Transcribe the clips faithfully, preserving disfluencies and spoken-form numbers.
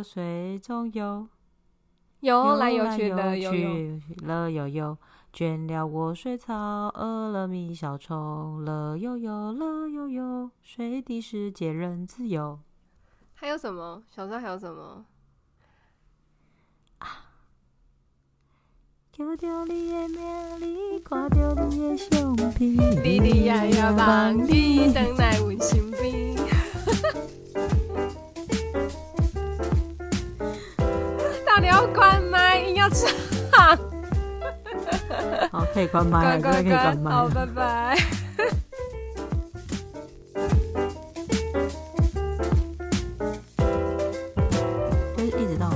的水中游，游来游去的游游了游游，倦了我水草，饿了米小虫，了游游了游游，水底世界任自由。还有什么？小时候还有什么？丢掉你的名字，看到你的相片，你你呀呀望你，回来阮身边。到底要关麦？要唱。好，可以关麦了，真的可以关麦了。好，拜拜。就是一直到，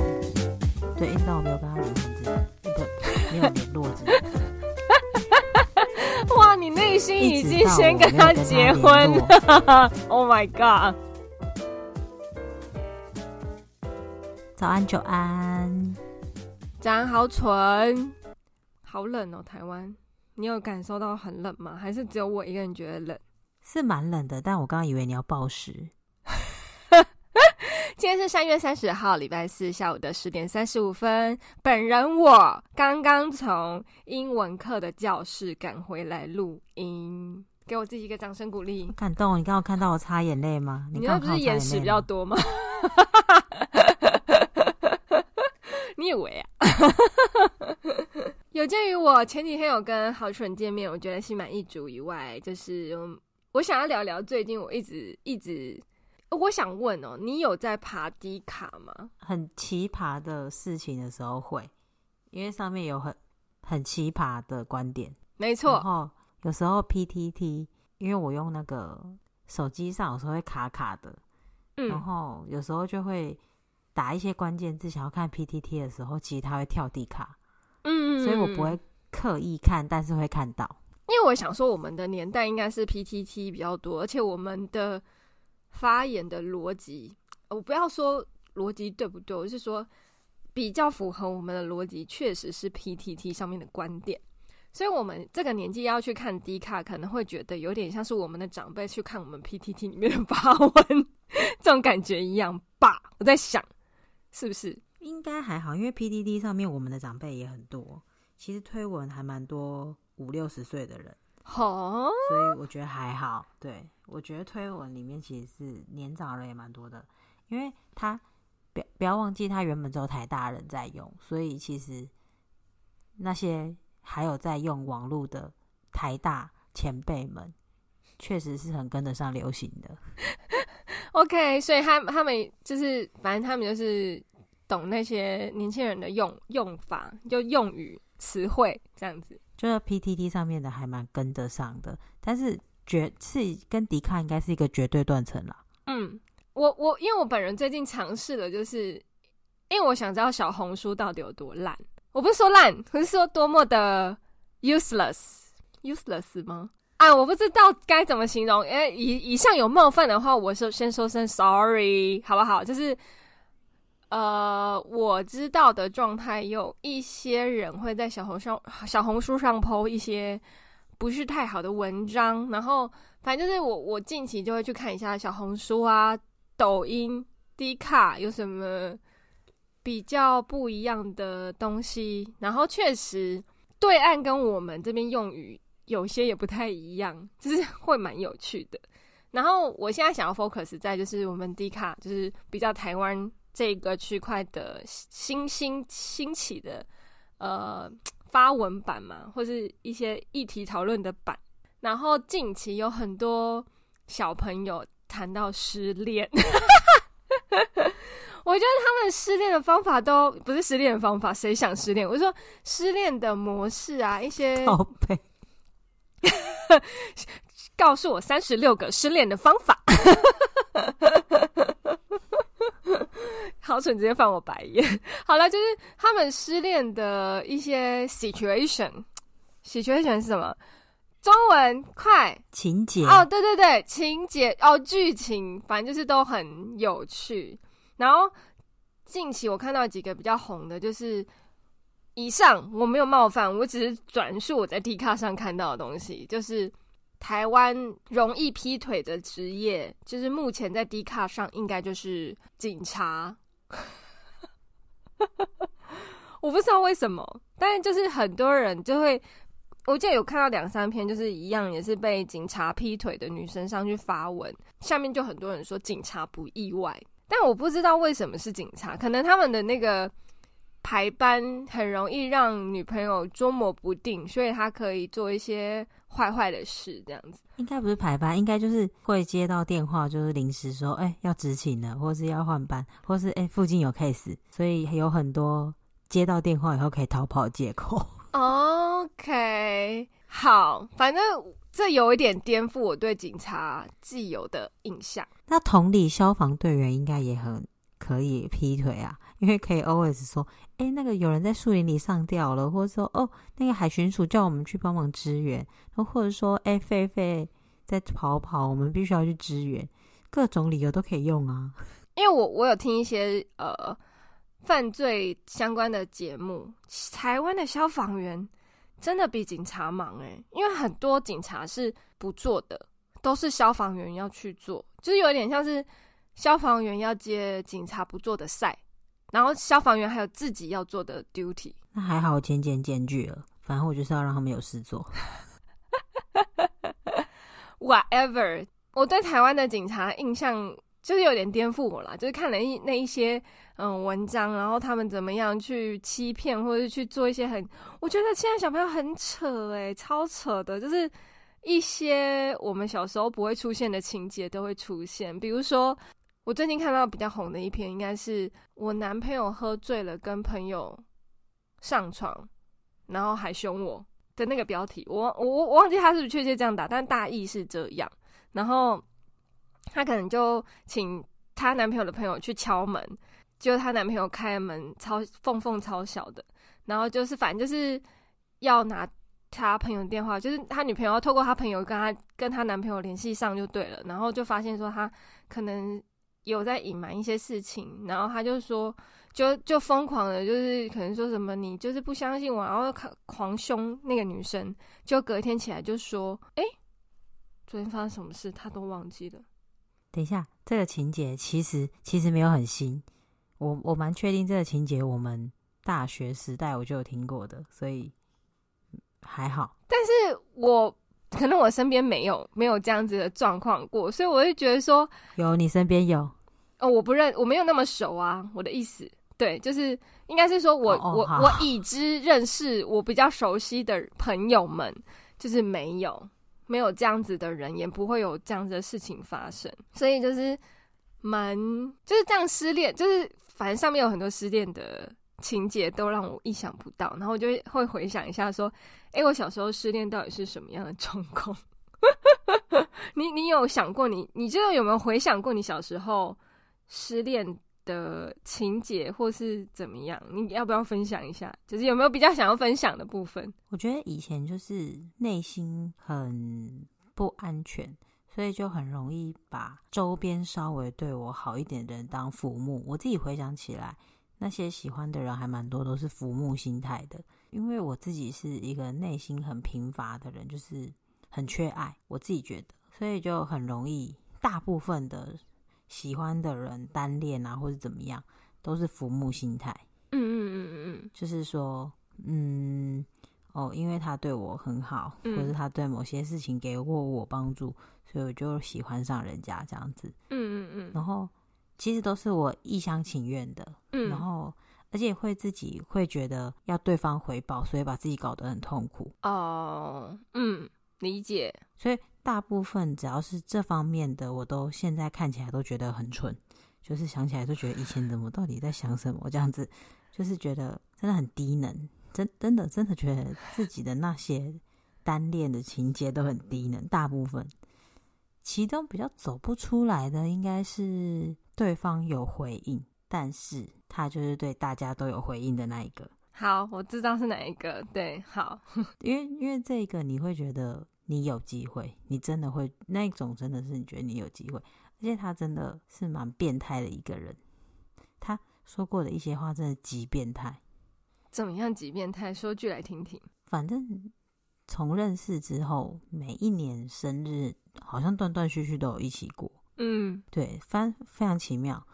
对，一直到我没有跟他离婚。没有联络之类的。哇，你内心已经先跟他结婚了。Oh my god！ 早安，久安，早安，好蠢，好冷哦，台湾，你有感受到很冷吗？还是只有我一个人觉得冷？是蛮冷的，但我刚刚以为你要暴食。今天是三月三十号，礼拜四下午的十点三十五分。本人我刚刚从英文课的教室赶回来录音，给我自己一个掌声鼓励。感动！你刚刚看到我擦眼泪吗？你那不是眼屎比较多吗？你以为啊？有鉴于我前几天有跟好蠢见面，我觉得心满意足以外，就是我想要聊聊最近我一直一直。我想问哦，你有在爬低卡吗？很奇葩的事情的时候会，因为上面有很很奇葩的观点，没错。然后有时候 P T T， 因为我用那个手机上有时候会卡卡的，嗯，然后有时候就会打一些关键字，想要看 P T T 的时候，其实它会跳低卡，嗯，所以我不会刻意看，但是会看到。因为我想说，我们的年代应该是 P T T 比较多，而且我们的。发言的逻辑，我不要说逻辑对不对，我是说比较符合我们的逻辑，确实是 P T T 上面的观点，所以我们这个年纪要去看 Dcard， 可能会觉得有点像是我们的长辈去看我们 P T T 里面的发文，这种感觉一样吧？我在想，是不是？应该还好，因为 P T T 上面我们的长辈也很多，其实推文还蛮多五六十岁的人。哦、oh? ，所以我觉得还好。对，我觉得推文里面其实是年长人也蛮多的，因为他不不要忘记，他原本只有台大人在用，所以其实那些还有在用网络的台大前辈们，确实是很跟得上流行的。OK， 所以他他们就是，反正他们就是懂那些年轻人的用用法，就用语词汇这样子。就是 P T T 上面的还蛮跟得上的，但是绝是跟迪卡应该是一个绝对断层啦。嗯，我我因为我本人最近尝试了，就是因为我想知道小红书到底有多烂。我不是说烂，可是说多么的 useless， useless 吗？啊，我不知道该怎么形容。哎，以以上有冒犯的话，我说先说声 sorry， 好不好？就是。呃，我知道的状态有一些人会在小红上、小红书上 po 一些不是太好的文章，然后反正就是我我近期就会去看一下小红书啊、抖音、Dcard有什么比较不一样的东西，然后确实对岸跟我们这边用语有些也不太一样，就是会蛮有趣的。然后我现在想要 focus 在就是我们 Dcard就是比较台湾。这个区块的新兴兴起的呃发文版嘛，或是一些议题讨论的版，然后近期有很多小朋友谈到失恋，我觉得他们失恋的方法都不是失恋的方法，谁想失恋？我说失恋的模式啊，一些宝贝，告诉我三十六个失恋的方法。好蠢，直接翻我白眼。好了，就是他们失恋的一些 situation，situation situation 是什么？中文快情节哦，对对对，情节哦，剧情，反正就是都很有趣。然后近期我看到几个比较红的，就是以上我没有冒犯，我只是转述我在 Dcard 上看到的东西，就是。台湾容易劈腿的职业，就是目前在 Dcard 上应该就是警察我不知道为什么，但是就是很多人就会，我记得有看到两三篇，就是一样也是被警察劈腿的女生上去发文，下面就很多人说警察不意外，但我不知道为什么是警察，可能他们的那个排班很容易让女朋友捉摸不定，所以她可以做一些坏坏的事这样子。应该不是排班，应该就是会接到电话，就是临时说哎、欸、要执勤了，或是要换班，或是哎、欸、附近有 case， 所以有很多接到电话以后可以逃跑的借口。 OK， 好，反正这有一点颠覆我对警察既有的印象。那同理，消防队员应该也很可以劈腿啊，因为可以 always 说哎、欸，那个有人在树林里上吊了，或者说哦，那个海巡署叫我们去帮忙支援，或者说哎，狒狒在逃跑，我们必须要去支援，各种理由都可以用啊。因为我我有听一些呃犯罪相关的节目，台湾的消防员真的比警察忙哎、欸，因为很多警察是不做的，都是消防员要去做，就是有点像是消防员要接警察不做的赛，然后消防员还有自己要做的 duty。 那还好我前前检举了，反正我就是要让他们有事做。whatever， 我对台湾的警察印象就是有点颠覆我啦，就是看了一那一些嗯文章，然后他们怎么样去欺骗或者去做一些很，我觉得现在小朋友很扯欸，超扯的，就是一些我们小时候不会出现的情节都会出现。比如说我最近看到比较红的一篇，应该是我男朋友喝醉了跟朋友上床然后还凶我的那个标题，我我我忘记他是不是确切这样打，但大意是这样。然后他可能就请他男朋友的朋友去敲门，结果他男朋友开门超缝缝超小的，然后就是反正就是要拿他朋友的电话，就是他女朋友要透过他朋友跟他跟他男朋友联系上就对了，然后就发现说他可能有在隐瞒一些事情，然后他就说就就疯狂的，就是可能说什么你就是不相信我，然后狂凶那个女生，就隔一天起来就说哎、欸，昨天发生什么事他都忘记了。等一下，这个情节其实其实没有很新，我我蛮确定这个情节我们大学时代我就有听过的，所以还好。但是我可能我身边没有没有这样子的状况过，所以我会觉得说有，你身边有哦，我不认，我没有那么熟啊，我的意思对，就是应该是说我、哦、我、哦、我已知认识我比较熟悉的朋友们，就是没有没有这样子的人，也不会有这样子的事情发生，所以就是蛮就是这样失恋，就是反正上面有很多失恋的情节都让我意想不到，然后我就会回想一下说哎、欸，我小时候失恋到底是什么样的状况。你你有想过你你就有没有回想过你小时候失恋的情节或是怎么样，你要不要分享一下，就是有没有比较想要分享的部分。我觉得以前就是内心很不安全，所以就很容易把周边稍微对我好一点的人当浮木，我自己回想起来那些喜欢的人还蛮多都是浮木心态的，因为我自己是一个内心很贫乏的人，就是很缺爱，我自己觉得，所以就很容易大部分的喜欢的人单恋啊或者怎么样都是浮木心态。嗯嗯嗯嗯，就是说嗯哦，因为他对我很好、嗯、或者他对某些事情给过我帮助，所以我就喜欢上人家这样子。嗯嗯嗯，然后其实都是我一厢情愿的、嗯、然后而且会自己会觉得要对方回报，所以把自己搞得很痛苦。哦，嗯，理解。所以大部分只要是这方面的我都现在看起来都觉得很蠢，就是想起来都觉得以前怎么到底在想什么这样子，就是觉得真的很低能，真真的真的觉得自己的那些单恋的情节都很低能。大部分其中比较走不出来的应该是对方有回应，但是他就是对大家都有回应的那一个。好，我知道是哪一个。对，好。因为因为这个你会觉得你有机会，你真的会那一种，真的是你觉得你有机会，而且他真的是蛮变态的一个人，他说过的一些话真的极变态。怎么样极变态？说句来听听。反正从认识之后每一年生日好像断断续续都有一起过。嗯，对，非常奇妙。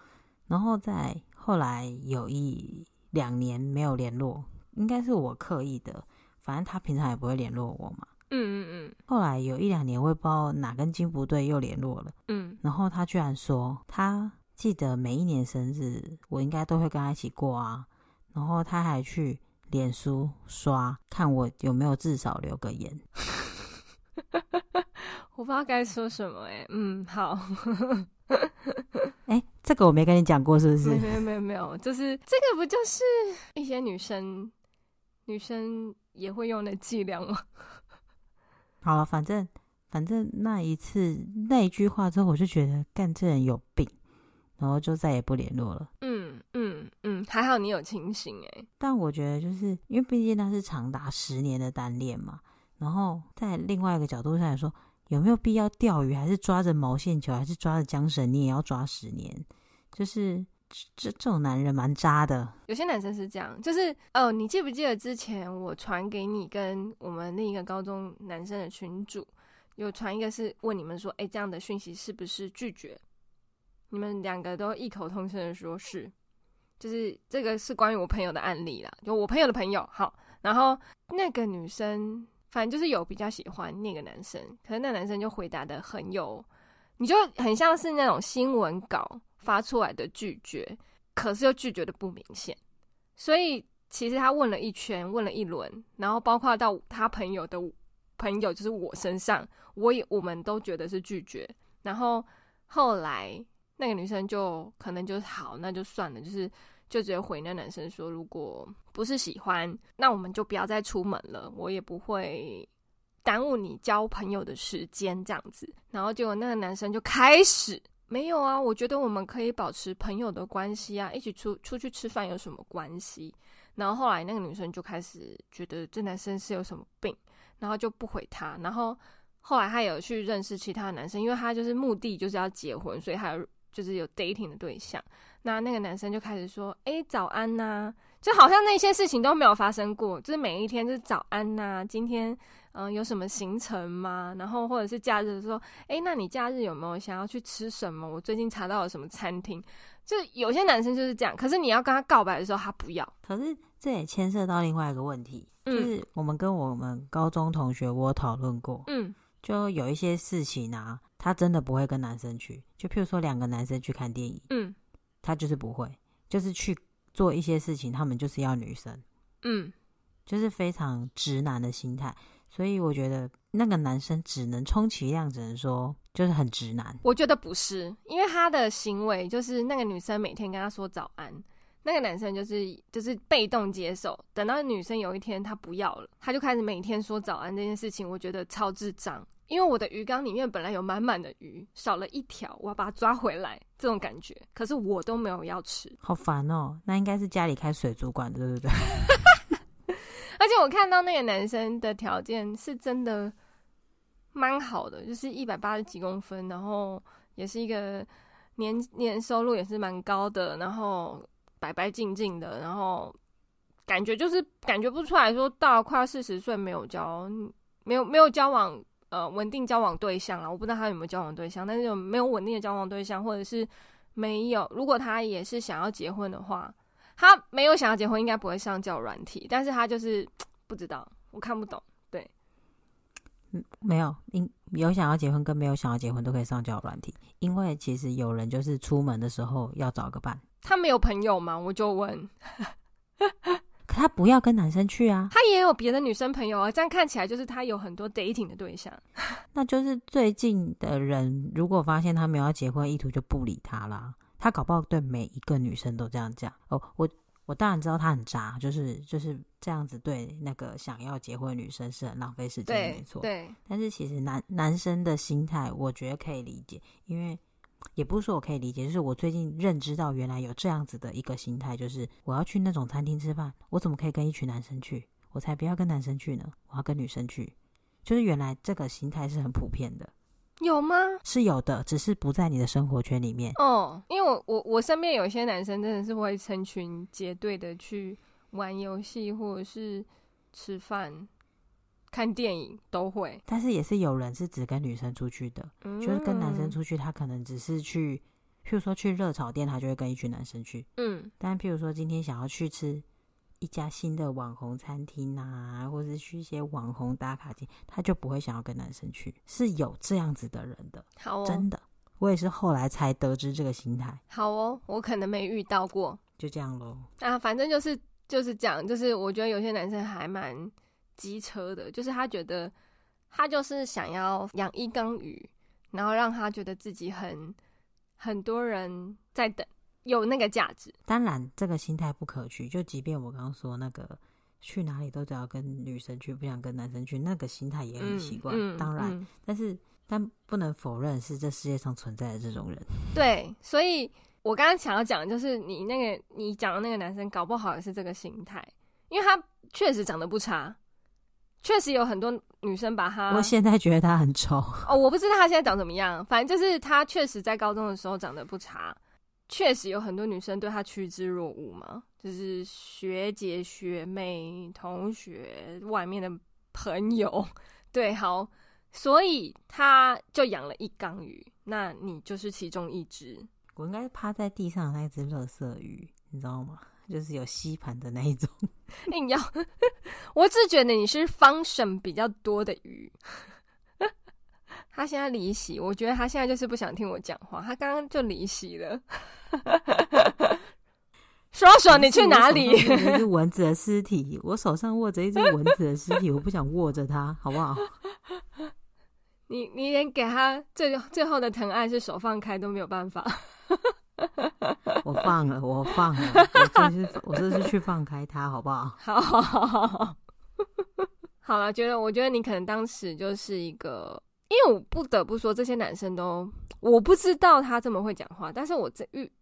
然后在后来有一两年没有联络，应该是我刻意的，反正他平常也不会联络我嘛。嗯嗯嗯。后来有一两年，我也不知道哪根筋不对，又联络了。嗯。然后他居然说，他记得每一年生日，我应该都会跟他一起过啊。然后他还去脸书刷，看我有没有至少留个言。我不知道该说什么哎、欸，嗯，好。哎、欸，这个我没跟你讲过，是不是？没有没有没有，就是这个不就是一些女生女生也会用的伎俩吗？好了，反正反正那一次那一句话之后，我就觉得干这人有病，然后就再也不联络了。嗯嗯嗯，还好你有清醒哎、欸。但我觉得就是因为毕竟那是长达十年的单恋嘛，然后在另外一个角度上来说。有没有必要钓鱼，还是抓着毛线球，还是抓着缰绳，你也要抓十年？就是这这种男人蛮渣的。有些男生是这样，就是哦，你记不记得之前我传给你跟我们另一个高中男生的群组，有传一个是问你们说，哎、欸，这样的讯息是不是拒绝？你们两个都异口同声的说是，就是这个是关于我朋友的案例啦，就我朋友的朋友。好，然后那个女生。反正就是有比较喜欢那个男生，可是那男生就回答的很有，你就很像是那种新闻稿发出来的拒绝，可是又拒绝的不明显。所以其实他问了一圈，问了一轮，然后包括到他朋友的朋友，就是我身上，我也我们都觉得是拒绝。然后后来那个女生就可能就好，那就算了，就是。就直接回那男生说，如果不是喜欢，那我们就不要再出门了，我也不会耽误你交朋友的时间这样子。然后结果那个男生就开始，没有啊，我觉得我们可以保持朋友的关系啊，一起出出去吃饭有什么关系？然后后来那个女生就开始觉得这男生是有什么病，然后就不回他。然后后来他有去认识其他的男生，因为他就是目的就是要结婚，所以他有就是有 dating 的对象。那那个男生就开始说，哎、欸，早安啊，就好像那些事情都没有发生过，就是每一天就是早安啊，今天嗯、呃、有什么行程吗？然后或者是假日说，哎、欸，那你假日有没有想要去吃什么？我最近查到了什么餐厅？就有些男生就是这样，可是你要跟他告白的时候，他不要。可是这也牵涉到另外一个问题，就是我们跟我们高中同学我讨论过，嗯，就有一些事情啊，他真的不会跟男生去，就譬如说两个男生去看电影，嗯。他就是不会，就是去做一些事情，他们就是要女生，嗯，就是非常直男的心态。所以我觉得那个男生只能充其量只能说就是很直男。我觉得不是，因为他的行为就是那个女生每天跟他说早安，那个男生就是就是被动接受。等到女生有一天他不要了，他就开始每天说早安这件事情，我觉得超智障。因为我的鱼缸里面本来有满满的鱼，少了一条，我要把它抓回来，这种感觉。可是我都没有要吃，好烦哦。那应该是家里开水族馆的，对不对？而且我看到那个男生的条件是真的蛮好的，就是一百八十几公分，然后也是一个年年收入也是蛮高的，然后白白净净的，然后感觉就是感觉不出来说到快要四十岁没有交没有没有交往。呃，稳定交往对象啦，我不知道他有没有交往对象，但是有没有稳定的交往对象，或者是没有。如果他也是想要结婚的话，他没有想要结婚，应该不会上交友软体，但是他就是不知道，我看不懂。对，嗯，没有，有想要结婚跟没有想要结婚都可以上交友软体，因为其实有人就是出门的时候要找个伴。他没有朋友吗？我就问。可他不要跟男生去啊，他也有别的女生朋友啊，这样看起来就是他有很多 dating 的对象。那就是最近的人如果发现他没有要结婚意图就不理他啦，他搞不好对每一个女生都这样讲。哦，我我当然知道他很渣，就是就是这样子对那个想要结婚的女生是很浪费时间，没错。对，但是其实男男生的心态我觉得可以理解，因为也不是说我可以理解，就是我最近认知到原来有这样子的一个心态，就是我要去那种餐厅吃饭，我怎么可以跟一群男生去？我才不要跟男生去呢，我要跟女生去。就是原来这个心态是很普遍的。有吗？是有的，只是不在你的生活圈里面。哦，因为我我我身边有些男生真的是会成群结队的去玩游戏，或者是吃饭看电影都会，但是也是有人是只跟女生出去的，嗯，就是跟男生出去他可能只是去譬如说去热炒店，他就会跟一群男生去，嗯，但譬如说今天想要去吃一家新的网红餐厅啊，或是去一些网红打卡店，他就不会想要跟男生去，是有这样子的人的。好哦，真的，我也是后来才得知这个心态。好哦，我可能没遇到过，就这样咯。啊，反正就是就是讲，就是我觉得有些男生还蛮机车的，就是他觉得他就是想要养一缸鱼，然后让他觉得自己很很多人在等，有那个价值。当然这个心态不可取，就即便我刚刚说那个去哪里都只要跟女生去，不想跟男生去，那个心态也很奇怪、嗯嗯、当然、嗯、但是但不能否认是这世界上存在的这种人。对，所以我刚刚想要讲的就是你那个你讲的那个男生搞不好也是这个心态，因为他确实长得不差，确实有很多女生把他，我现在觉得他很丑哦，我不知道他现在长怎么样，反正就是他确实在高中的时候长得不差，确实有很多女生对他趋之若鹜嘛，就是学姐学妹同学外面的朋友。对，好，所以他就养了一缸鱼，那你就是其中一只。我应该是趴在地上的那只垃圾鱼，你知道吗？就是有吸盘的那一种。硬要我只觉得你是function比较多的鱼。他现在离席，我觉得他现在就是不想听我讲话，他刚刚就离席了。说说你去哪里？我手上握着一只蚊子的尸体，我手上握着一只蚊子的尸体，我不想握着它，好不好？你你连给他最最后的疼爱是手放开都没有办法。我放了，我放了，我这是我这是去放开他，好不好？好好好好好，好了，觉得我觉得你可能当时就是一个。因为我不得不说这些男生都我不知道他这么会讲话，但是我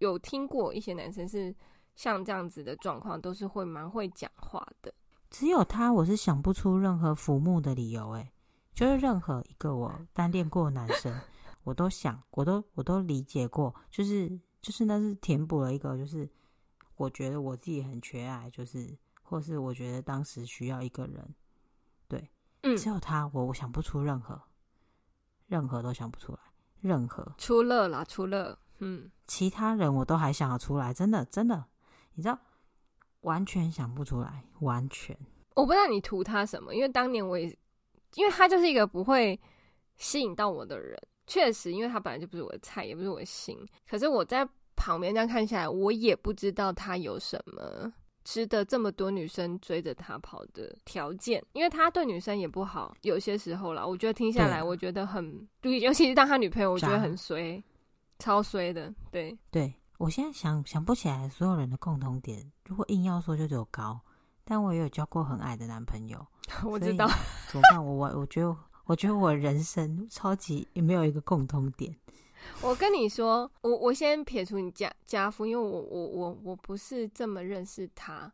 有听过一些男生是像这样子的状况，都是会蛮会讲话的。只有他我是想不出任何浮木的理由、欸、就是任何一个我单恋过的男生我都想我都我都理解过，就是就是那是填补了一个就是我觉得我自己很缺爱，就是或是我觉得当时需要一个人。对、嗯、只有他我我想不出任何任何都想不出来，任何出乐啦，出乐，嗯，其他人我都还想得出来，真的真的，你知道，完全想不出来，完全。我不知道你图他什么，因为当年我也，因为他就是一个不会吸引到我的人，确实，因为他本来就不是我的菜，也不是我的心。可是我在旁边这样看下来，我也不知道他有什么值得这么多女生追着他跑的条件，因为他对女生也不好，有些时候啦，我觉得听下来我觉得很，尤其是当他女朋友我觉得很衰，超衰的。对对，我现在想想不起来所有人的共同点，如果硬要说就只有高，但我也有交过很矮的男朋友。我知道怎么办，我我我觉得我觉得我人生超级也没有一个共同点。我跟你说，我我先撇除你家家父，因为我我我我不是这么认识他，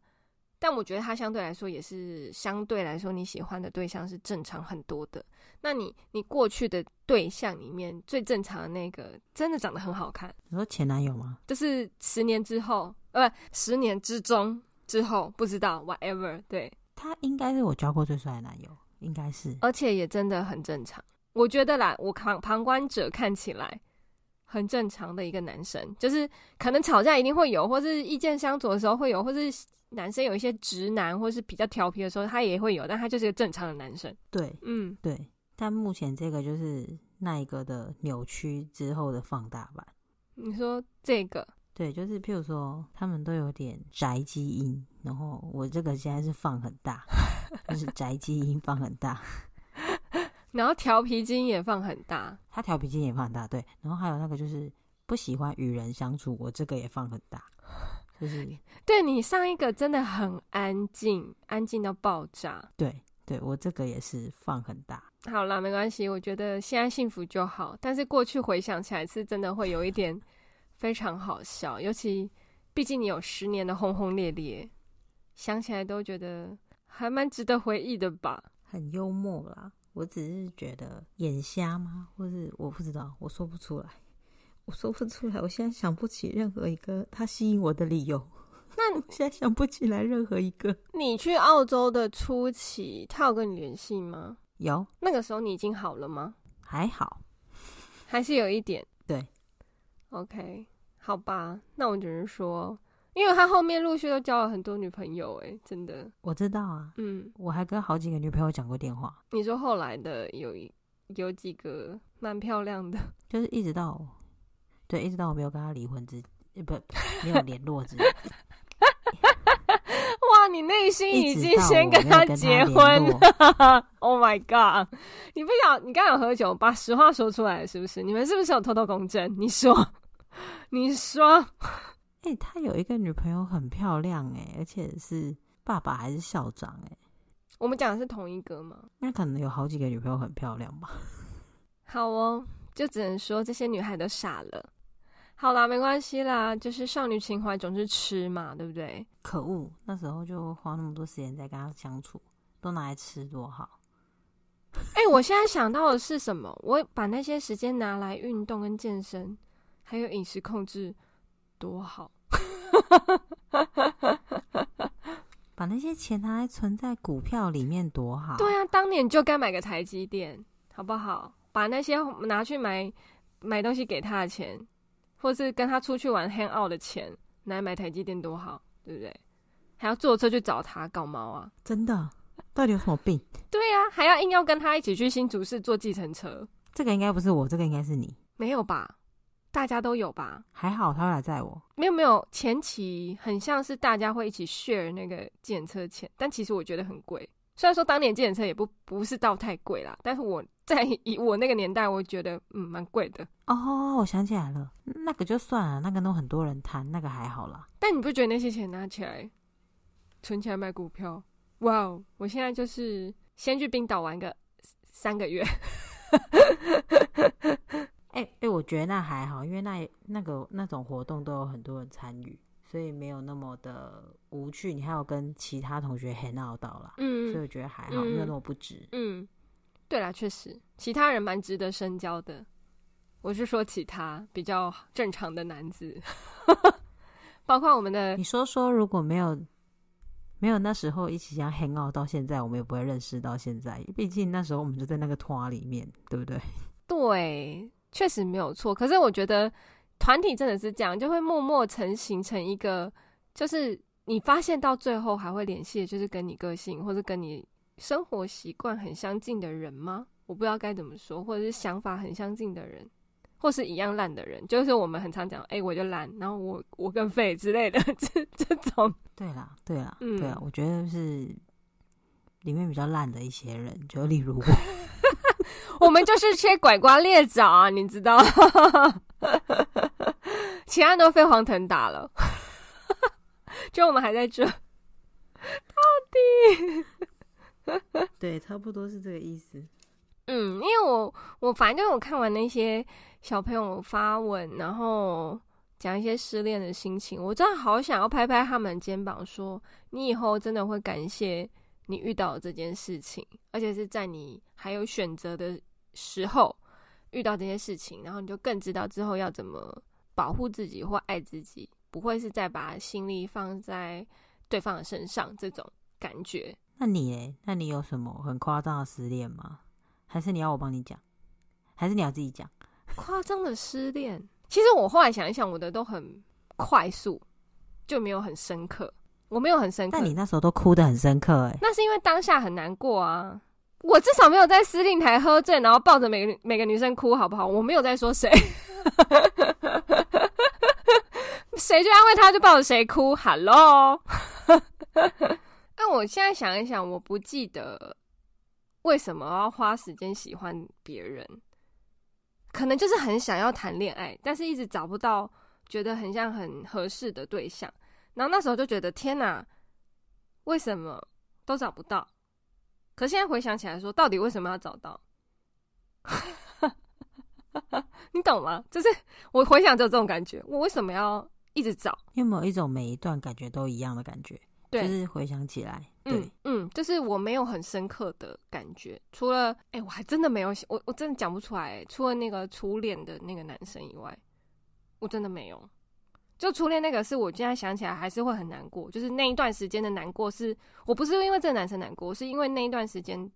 但我觉得他相对来说也是相对来说你喜欢的对象是正常很多的。那你你过去的对象里面最正常的那个，真的长得很好看。你说前男友吗？就是十年之后，呃，十年之中之后不知道 whatever。对，他应该是我交过最帅的男友，应该是，而且也真的很正常。我觉得啦，我旁旁观者看起来。很正常的一个男生，就是可能吵架一定会有，或是意见相左的时候会有，或是男生有一些直男或是比较调皮的时候他也会有，但他就是一个正常的男生。对，嗯，对，但目前这个就是那一个的扭曲之后的放大版。你说这个？对，就是譬如说他们都有点宅基因，然后我这个现在是放很大就是宅基因放很大然后调皮筋也放很大，他调皮筋也放很大，对。然后还有那个就是不喜欢与人相处，我这个也放很大，就是对你上一个真的很安静，安静到爆炸。对对，我这个也是放很大。好啦，没关系，我觉得现在幸福就好。但是过去回想起来，是真的会有一点非常好笑，尤其毕竟你有十年的轰轰烈烈，想起来都觉得还蛮值得回忆的吧，很幽默啦。我只是觉得眼瞎吗？或是我不知道，我说不出来，我说不出来。我现在想不起任何一个他吸引我的理由。那我现在想不起来任何一个。你去澳洲的初期，他有跟你联系吗？有。那个时候你已经好了吗？还好，还是有一点。对。OK，好吧，那我只能说，因为他后面陆续都交了很多女朋友，哎、欸，真的。我知道啊，嗯，我还跟好几个女朋友讲过电话。你说后来的有有几个蛮漂亮的，就是一直到，对，一直到我没有跟他离婚之，不，没有联络之。哇，你内心已经先跟他结婚了Oh my god， 你不想，你刚有喝酒，把实话说出来是不是？你们是不是有偷偷公证？你说你说哎、欸，他有一个女朋友很漂亮哎、欸，而且是爸爸还是校长哎、欸。我们讲的是同一个吗？那可能有好几个女朋友很漂亮吧。好哦，就只能说这些女孩都傻了。好啦，没关系啦，就是少女情怀总是吃嘛，对不对？可恶，那时候就花那么多时间在跟他相处，都拿来吃多好。哎、欸，我现在想到的是什么？我把那些时间拿来运动跟健身，还有饮食控制，多好！把那些钱拿来存在股票里面，多好！对啊，当年就该买个台积电，好不好？把那些拿去买买东西给他的钱，或是跟他出去玩 hang out 的钱拿来买台积电多好，对不对？还要坐车去找他搞毛啊！真的，到底有什么病？对啊，还要硬要跟他一起去新竹市坐计程车。这个应该不是我，这个应该是你。没有吧？大家都有吧？还好他会来载我。没有没有，前期很像是大家会一起 share 那个计程车钱，但其实我觉得很贵。虽然说当年计程车也不不是到太贵啦，但是我在以我那个年代，我觉得嗯蛮贵的。哦，我想起来了，那个就算了，那个都很多人谈，那个还好啦。但你不觉得那些钱拿起来存起来买股票，哇哦！我现在就是先去冰岛玩个三个月。哎哎、欸欸，我觉得那还好，因为那那个那种活动都有很多人参与，所以没有那么的无趣。你还有跟其他同学 hang out 到啦，嗯，所以我觉得还好，嗯、没有那么不值。嗯，对啦，确实，其他人蛮值得深交的。我是说其他比较正常的男子，包括我们的。你说说，如果没有没有那时候一起这样 hang out 到现在，我们也不会认识到现在。毕竟那时候我们就在那个团里面，对不对？对，确实没有错。可是我觉得团体真的是这样，就会默默成形成一个，就是你发现到最后还会联系的，就是跟你个性或者跟你生活习惯很相近的人吗？我不知道该怎么说，或者是想法很相近的人。或是一样烂的人，就是我们很常讲，哎、欸，我就烂，然后我我更废之类的，这这种。对啦，对啦，嗯、对啦，我觉得是里面比较烂的一些人，就例如我，我们就是缺拐瓜裂枣啊，你知道，其他都飞黄腾达了，就我们还在这，到底对，差不多是这个意思。嗯，因为我我反正我看完那些小朋友发文，然后讲一些失恋的心情，我真的好想要拍拍他们肩膀说，你以后真的会感谢你遇到这件事情，而且是在你还有选择的时候遇到这些事情，然后你就更知道之后要怎么保护自己或爱自己，不会是再把心力放在对方的身上这种感觉。那你嘞？那你有什么很夸张的失恋吗？还是你要我帮你讲，还是你要自己讲？夸张的失恋，其实我后来想一想，我的都很快速，就没有很深刻。我没有很深刻。但你那时候都哭得很深刻、欸，那是因为当下很难过啊。我至少没有在司令台喝醉，然后抱着每个每个女生哭，好不好？我没有在说谁，谁就安慰他，就抱着谁哭。Hello， 但我现在想一想，我不记得。为什么要花时间喜欢别人？可能就是很想要谈恋爱，但是一直找不到觉得很像很合适的对象，然后那时候就觉得天哪，为什么都找不到？可现在回想起来说，到底为什么要找到？你懂吗？就是我回想就有这种感觉，我为什么要一直找？有没有一种每一段感觉都一样的感觉？就是回想起来，对，嗯，嗯，就是我没有很深刻的感觉，除了，哎、欸，我还真的没有，我我真的讲不出来、欸，除了那个初恋的那个男生以外，我真的没有。就初恋那个是我现在想起来还是会很难过，就是那一段时间的难过是，是我不是因为这个男生难过，是因为那一段时间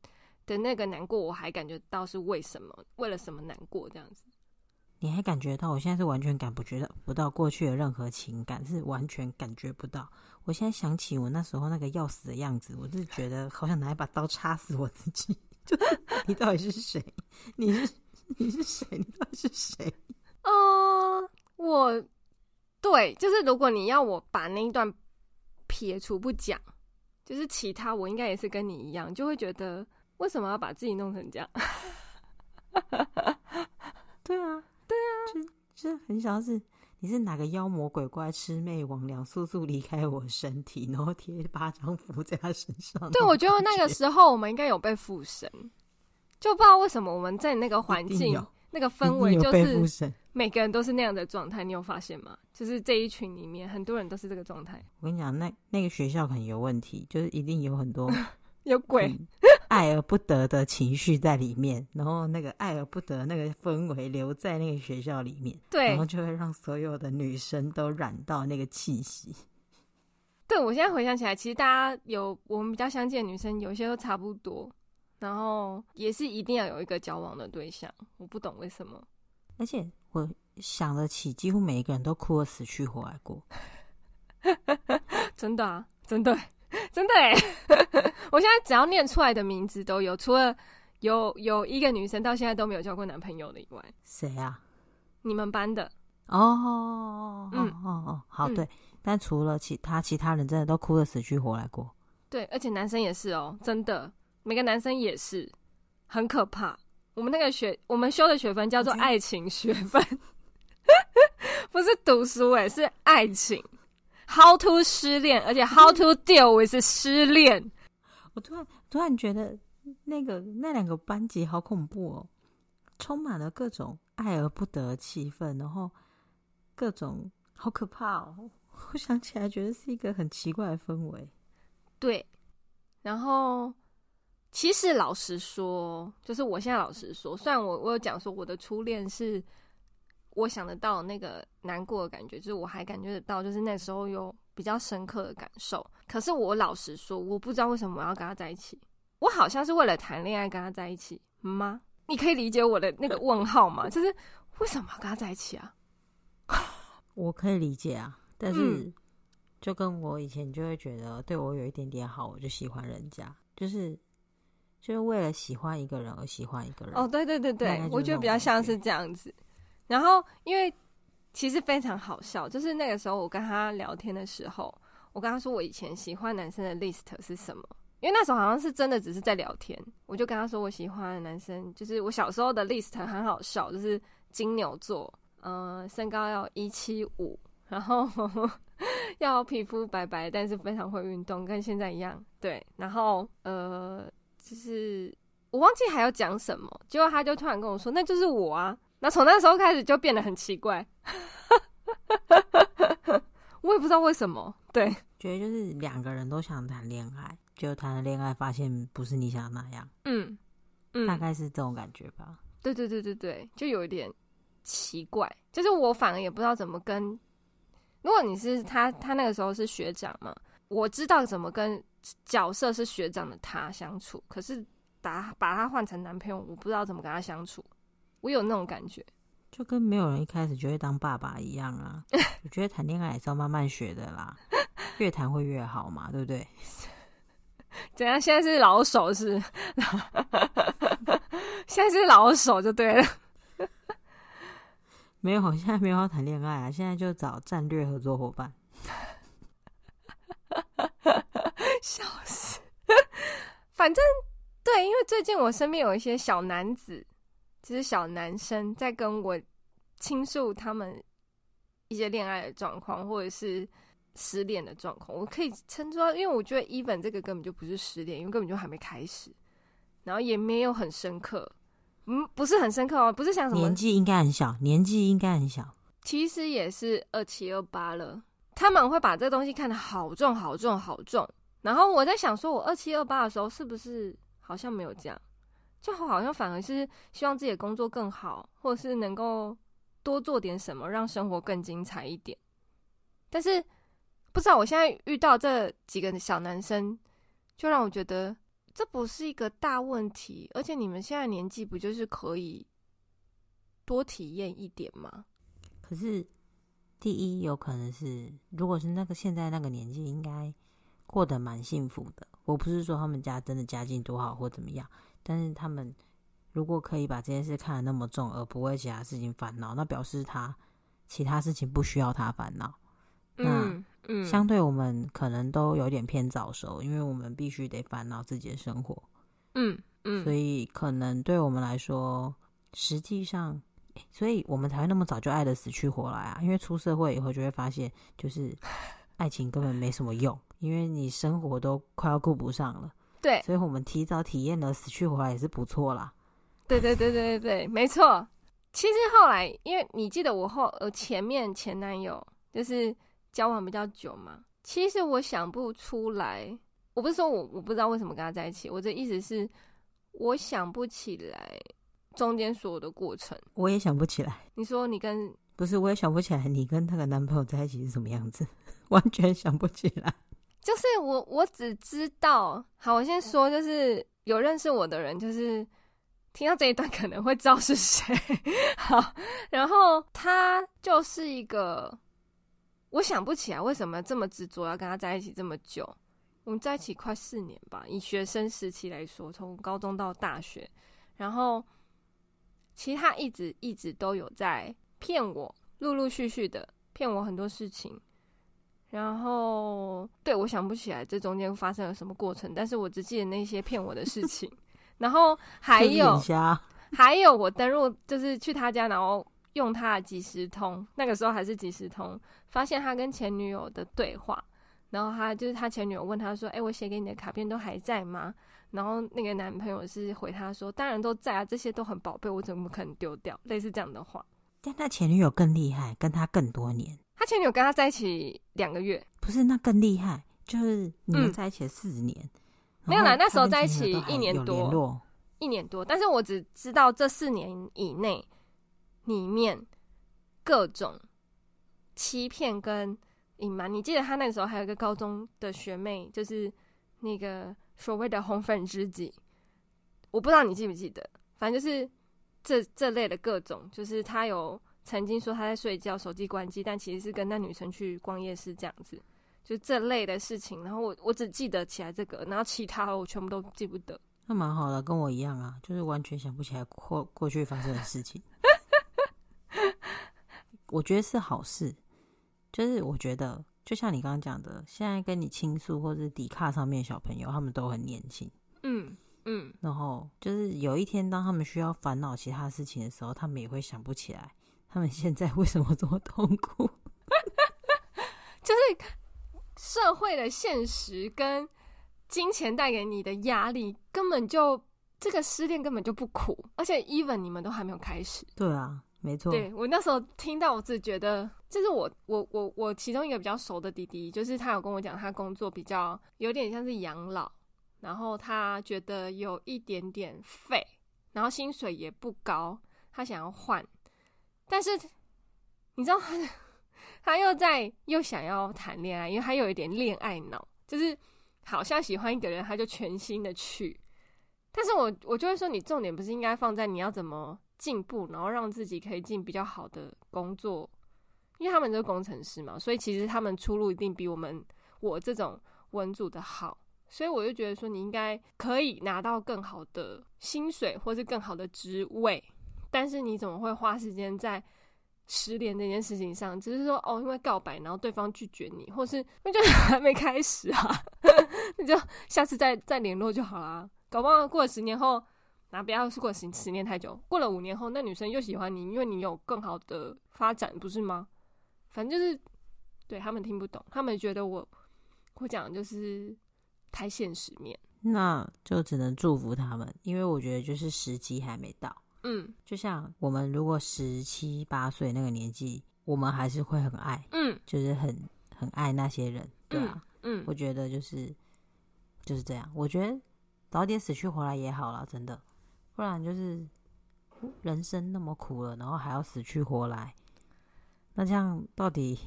的那个难过，我还感觉到是为什么，为了什么难过这样子。你还感觉到，我现在是完全感不觉不到过去的任何情感，是完全感觉不到。我现在想起我那时候那个要死的样子，我就觉得好想拿一把刀插死我自己。就你到底是谁？你是你是谁？你到底是谁？呃，我对，就是如果你要我把那一段撇除不讲，就是其他我应该也是跟你一样，就会觉得为什么要把自己弄成这样？对啊。对啊，就是很想要是你是哪个妖魔鬼怪魑魅魍魉速速离开我身体，然后贴八张符在他身上。对，我觉得那个时候我们应该有被附身，就不知道为什么我们在那个环境那个氛围就是每个人都是那样的状态，你有发现吗？就是这一群里面很多人都是这个状态。我跟你讲，那那个学校可能有问题，就是一定有很多有鬼、嗯、爱而不得的情绪在里面，然后那个爱而不得那个氛围留在那个学校里面，对，然后就会让所有的女生都染到那个气息。对，我现在回想起来，其实大家有我们比较相近的女生有些都差不多，然后也是一定要有一个交往的对象，我不懂为什么。而且我想得起几乎每一个人都哭得死去活来过。真的啊，真的真的耶。我现在只要念出来的名字都有，除了有有一个女生到现在都没有交过男朋友的以外。谁啊？你们班的。哦哦哦，好，对、嗯、但除了其他其他人真的都哭得死去活来过。对，而且男生也是哦，真的每个男生也是，很可怕。我们那个学我们修的学分叫做爱情学分。不是读书耶，是爱情， how to 失恋，而且 how to deal with 失恋。我突然突然觉得那个那两个班级好恐怖哦，充满了各种爱而不得的气氛，然后各种好可怕哦。我想起来觉得是一个很奇怪的氛围。对，然后其实老实说，就是我现在老实说，虽然我我有讲说我的初恋是我想得到那个难过的感觉，就是我还感觉得到，就是那时候有比较深刻的感受。可是我老实说，我不知道为什么我要跟他在一起，我好像是为了谈恋爱跟他在一起吗？你可以理解我的那个问号吗？就是为什么要跟他在一起啊？我可以理解啊，但是、嗯、就跟我以前就会觉得对我有一点点好，我就喜欢人家，就是就是为了喜欢一个人而喜欢一个人。哦，对对对对，我觉得比较像是这样子。然后因为其实非常好笑，就是那个时候我跟他聊天的时候，我跟他说我以前喜欢男生的 list 是什么，因为那时候好像是真的只是在聊天，我就跟他说我喜欢的男生就是我小时候的 list 很好笑，就是金牛座，呃，身高要一七五，然后要皮肤白白但是非常会运动，跟现在一样。对，然后呃就是我忘记还要讲什么，结果他就突然跟我说那就是我啊。那从那时候开始就变得很奇怪。我也不知道为什么。对，觉得就是两个人都想谈恋爱，就谈了恋爱发现不是你想的那样。 嗯, 嗯大概是这种感觉吧。对对对对对，就有一点奇怪，就是我反而也不知道怎么跟，如果你是他他那个时候是学长嘛，我知道怎么跟角色是学长的他相处，可是打把他换成男朋友，我不知道怎么跟他相处，我有那种感觉，就跟没有人一开始就会当爸爸一样啊。我觉得谈恋爱也是要慢慢学的啦，越谈会越好嘛，对不对？怎样？现在是老手是？现在是老手就对了。没有，现在没有要谈恋爱啊，现在就找战略合作伙伴。笑死！反正对，因为最近我身边有一些小男子，就是小男生在跟我倾诉他们一些恋爱的状况，或者是失恋的状况，我可以称作，因为我觉得 even 这个根本就不是失恋，因为根本就还没开始，然后也没有很深刻，嗯，不是很深刻哦，不是像什么年纪应该很小，年纪应该很小，其实也是二七二八了，他们会把这东西看得好重好重好重，然后我在想说，我二七二八的时候是不是好像没有这样？就好像反而是希望自己的工作更好，或者是能够多做点什么，让生活更精彩一点。但是不知道我现在遇到这几个小男生，就让我觉得这不是一个大问题，而且你们现在年纪不就是可以多体验一点嘛。可是第一有可能是，如果是那个现在那个年纪应该过得蛮幸福的，我不是说他们家真的家境多好或怎么样，但是他们如果可以把这件事看得那么重而不为其他事情烦恼，那表示他其他事情不需要他烦恼。那相对我们可能都有点偏早熟，因为我们必须得烦恼自己的生活。嗯嗯，所以可能对我们来说实际上，所以我们才会那么早就爱得死去活来啊，因为出社会以后就会发现就是爱情根本没什么用，因为你生活都快要顾不上了。对，所以我们提早体验了死去活来也是不错啦。对对对对对对，没错。其实后来因为你记得我后呃前面前男友就是交往比较久嘛，其实我想不出来，我不是说我我不知道为什么跟他在一起，我的意思是我想不起来中间所有的过程。我也想不起来。你说你跟，不是，我也想不起来你跟那个男朋友在一起是什么样子，完全想不起来。就是我我只知道，好，我先说，就是有认识我的人就是听到这一段可能会知道是谁。好，然后他就是一个我想不起来为什么这么执着要跟他在一起这么久，我们在一起快四年吧，以学生时期来说，从高中到大学。然后其实他一直一直都有在骗我，陆陆续续的骗我很多事情。然后对，我想不起来这中间发生了什么过程，但是我只记得那些骗我的事情。然后还有还有我登入就是去他家，然后用他的即时通，那个时候还是即时通，发现他跟前女友的对话。然后他就是他前女友问他说，哎、欸，我写给你的卡片都还在吗？然后那个男朋友是回他说，当然都在啊，这些都很宝贝，我怎么可能丢掉，类似这样的话。但他前女友更厉害，跟他更多年。他前女友跟他在一起两个月。不是，那更厉害，就是你们在一起四年、嗯、没有啦，那时候在一起一年多，一年多。但是我只知道这四年以内里面各种欺骗跟隐瞒。你记得他那时候还有一个高中的学妹，就是那个所谓的红粉知己，我不知道你记不记得，反正就是这这类的各种，就是他有曾经说他在睡觉，手机关机，但其实是跟那女生去逛夜市这样子，就这类的事情。然后我我只记得起来这个，然后其他我全部都记不得。那蛮好的，跟我一样啊，就是完全想不起来过过去发生的事情。我觉得是好事，就是我觉得就像你刚刚讲的，现在跟你倾诉或是Dcard上面的小朋友，他们都很年轻。嗯嗯，然后就是有一天当他们需要烦恼其他事情的时候，他们也会想不起来他们现在为什么这么痛苦。就是社会的现实跟金钱带给你的压力，根本就这个失恋根本就不苦，而且 even 你们都还没有开始。对啊，没错。对，我那时候听到我自己觉得，就是我我我我其中一个比较熟的弟弟，就是他有跟我讲他工作比较有点像是养老，然后他觉得有一点点废，然后薪水也不高，他想要换。但是你知道他他又在又想要谈恋爱，因为他有一点恋爱脑，就是好像喜欢一个人他就全心的去。但是我我就会说，你重点不是应该放在你要怎么进步，然后让自己可以进比较好的工作，因为他们都是工程师嘛，所以其实他们出路一定比我们我这种文组的好，所以我就觉得说你应该可以拿到更好的薪水或是更好的职位，但是你怎么会花时间在失恋这件事情上，只是说哦，因为告白然后对方拒绝你，或是我觉得还没开始啊，你就下次再再联络就好啦，搞不好过了十年后，那不要过十十年太久，过了五年后那女生又喜欢你，因为你有更好的发展，不是吗？反正就是对他们听不懂，他们觉得我我讲的就是太现实面，那就只能祝福他们，因为我觉得就是时机还没到。嗯，就像我们如果十七八岁那个年纪，我们还是会很爱，嗯，就是很很爱那些人，对啊，嗯，嗯我觉得就是就是这样，我觉得早点死去活来也好啦，真的。不然就是人生那么苦了，然后还要死去活来，那这样到底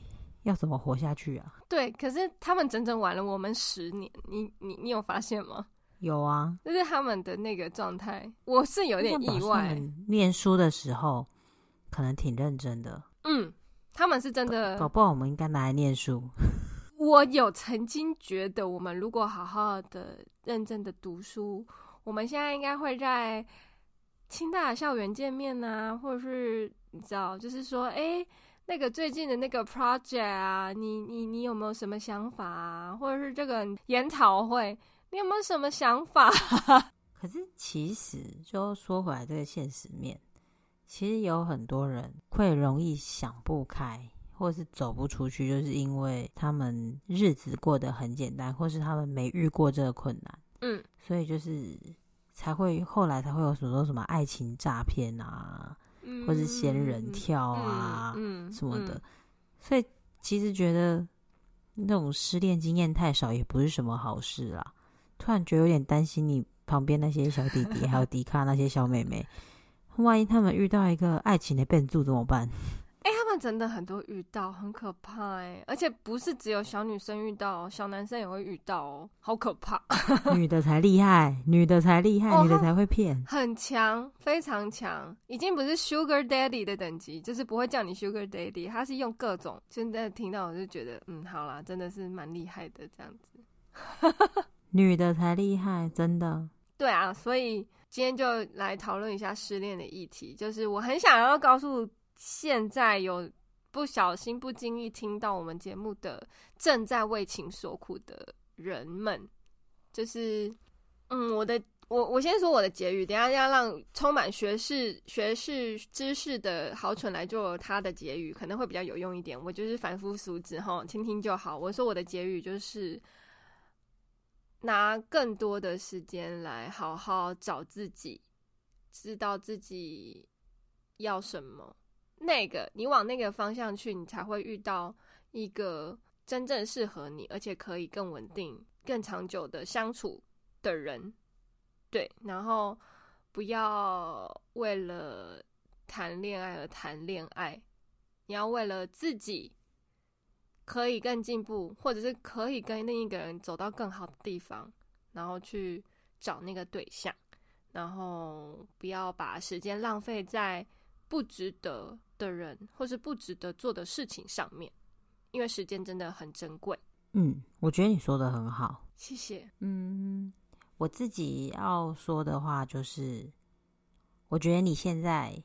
要怎么活下去啊？对，可是他们整整玩了我们十年，你你你有发现吗？有啊，就是他们的那个状态，我是有点意外。念书的时候，可能挺认真的。嗯，他们是真的。搞不好我们应该拿来念书。我有曾经觉得，我们如果好好的认真的读书，我们现在应该会在清大的校园见面啊，或者是你知道，就是说，哎，那个最近的那个 project 啊，你你你有没有什么想法啊？或者是这个研讨会，你有没有什么想法？可是其实就说回来，这个现实面，其实有很多人会容易想不开。或是走不出去，就是因为他们日子过得很简单，或是他们没遇过这个困难，嗯，所以就是才会后来才会有所说什么爱情诈骗啊，嗯、或是仙人跳啊，嗯嗯、什么的、嗯嗯。所以其实觉得那种失恋经验太少也不是什么好事啦。突然觉得有点担心你旁边那些小弟弟，还有迪卡那些小妹妹，万一他们遇到一个爱情的变数怎么办？哎、欸，他们真的很多遇到，很可怕哎、欸！而且不是只有小女生遇到，小男生也会遇到哦，好可怕！女的才厉害，女的才厉害、哦，女的才会骗，很强，非常强，已经不是 Sugar Daddy 的等级，就是不会叫你 Sugar Daddy， 他是用各种。现在听到我就觉得，嗯，好啦，真的是蛮厉害的这样子。女的才厉害，真的。对啊，所以今天就来讨论一下失恋的议题，就是我很想要告诉。现在有不小心不经意听到我们节目的正在为情所苦的人们，就是嗯我的我我先说我的结语，等一下要让充满学士学士知识的好蠢来做他的结语，可能会比较有用一点，我就是凡夫俗子齁，听听就好。我说我的结语就是拿更多的时间来好好找自己，知道自己要什么，那个你往那个方向去，你才会遇到一个真正适合你而且可以更稳定更长久的相处的人。对，然后不要为了谈恋爱而谈恋爱，你要为了自己可以更进步，或者是可以跟另一个人走到更好的地方，然后去找那个对象，然后不要把时间浪费在不值得的人或是不值得做的事情上面，因为时间真的很珍贵。嗯，我觉得你说的很好，谢谢。嗯，我自己要说的话就是我觉得你现在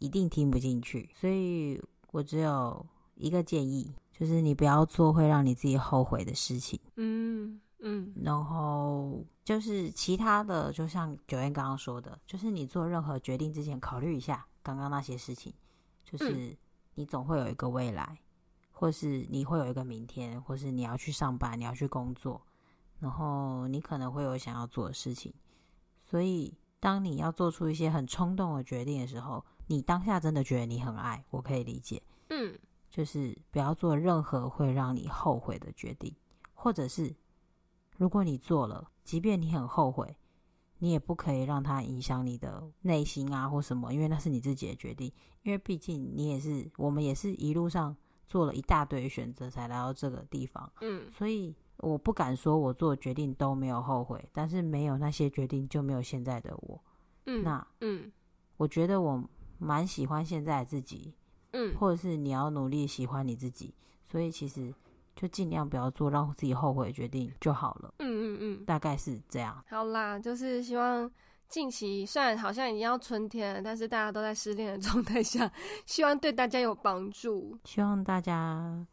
一定听不进去，所以我只有一个建议，就是你不要做会让你自己后悔的事情。嗯嗯，然后就是其他的就像九燕刚刚说的，就是你做任何决定之前考虑一下刚刚那些事情，就是你总会有一个未来，或是你会有一个明天，或是你要去上班，你要去工作，然后你可能会有想要做的事情，所以当你要做出一些很冲动的决定的时候，你当下真的觉得你很爱，我可以理解，嗯，就是不要做任何会让你后悔的决定，或者是如果你做了，即便你很后悔，你也不可以让它影响你的内心啊或什么，因为那是你自己的决定，因为毕竟你也是我们也是一路上做了一大堆选择才来到这个地方，嗯，所以我不敢说我做决定都没有后悔，但是没有那些决定就没有现在的我，嗯，那嗯，我觉得我蛮喜欢现在的自己，嗯，或者是你要努力喜欢你自己，所以其实就尽量不要做让自己后悔的决定就好了。嗯嗯嗯，大概是这样。好啦，就是希望近期虽然好像已经要春天了，但是大家都在失恋的状态下，希望对大家有帮助。希望大家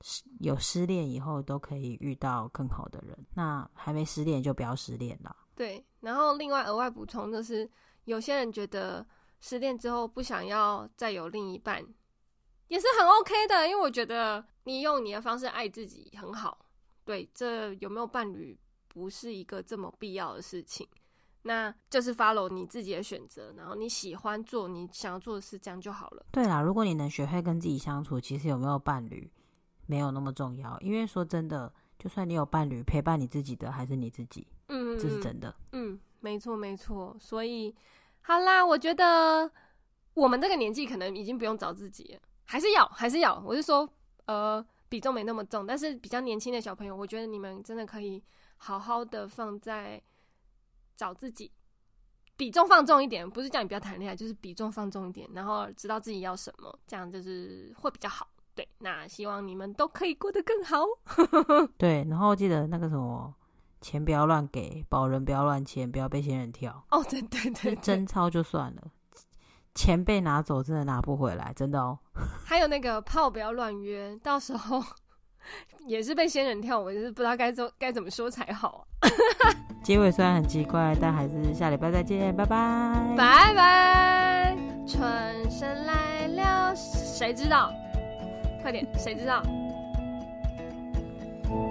有失恋以后都可以遇到更好的人。那还没失恋就不要失恋啦。对，然后另外额外补充就是，有些人觉得失恋之后不想要再有另一半。也是很 OK 的，因为我觉得你用你的方式爱自己很好，对，这有没有伴侣不是一个这么必要的事情，那就是 follow 你自己的选择，然后你喜欢做你想要做的事，这样就好了。对啦，如果你能学会跟自己相处，其实有没有伴侣没有那么重要，因为说真的，就算你有伴侣，陪伴你自己的还是你自己，嗯，这是真的。嗯，没错没错，所以好啦，我觉得我们这个年纪可能已经不用找自己了，还是要还是要我是说呃，比重没那么重，但是比较年轻的小朋友，我觉得你们真的可以好好的放在找自己，比重放重一点，不是叫你不要谈恋爱，就是比重放重一点，然后知道自己要什么，这样就是会比较好。对，那希望你们都可以过得更好。对，然后记得那个什么，钱不要乱给，保人不要乱签，不要被仙人跳。哦，对对 对, 对，真钞就算了，钱被拿走真的拿不回来，真的哦。还有那个炮不要乱约，到时候也是被仙人跳，我就是不知道该怎该怎么说才好啊。结尾虽然很奇怪，但还是下礼拜再见，拜拜，拜拜。春生来了，谁知道？快点，谁知道？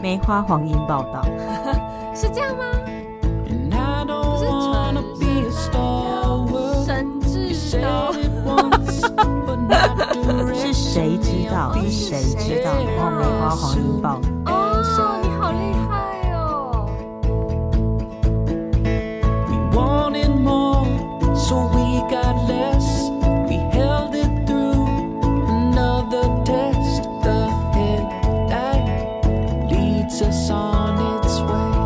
梅花黄莺报道，是这样吗？不是春生知道，是谁知道？是谁知道？然后梅花黄莺报道。哦，你好厉害！So we got less, we held it through another test. The headlight leads us on its way.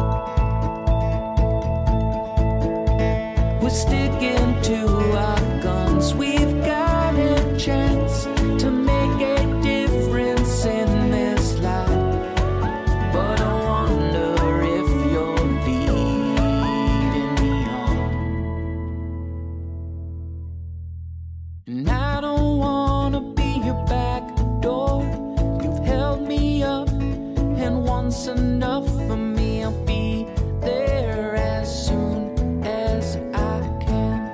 We're sticking to our guns, we've got a chance to make a difference in this life. But I wonder if you're leading me on.And I don't wanna be your back door. You've held me up, and once enough for me, I'll be there as soon as I can.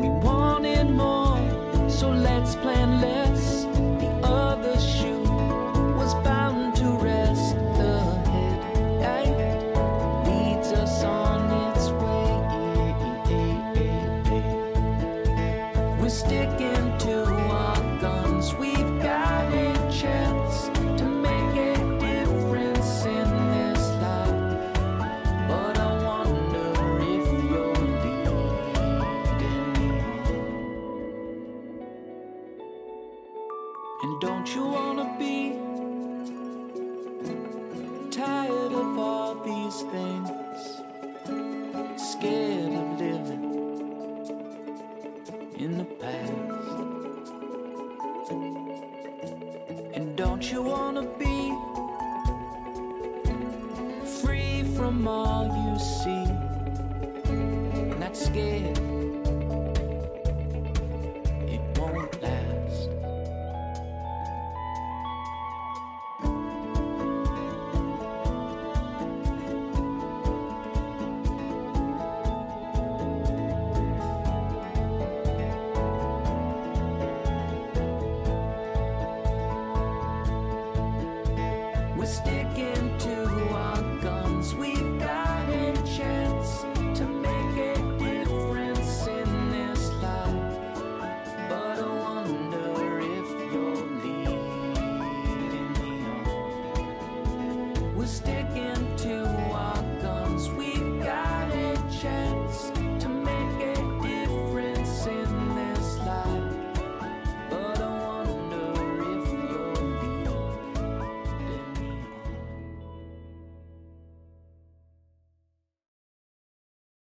We wanted more, so let's plan less. The other shoe was bound to rest. The headlight leads us on its way.We're sticking to our guns. We've got a chance to make a difference in this life. But I wonder if you're leading me on. And don't you wanna be tired of all these things? Scared of living.In the past. And don't you wanna be free from all you see, not scared it won't last. We're sticking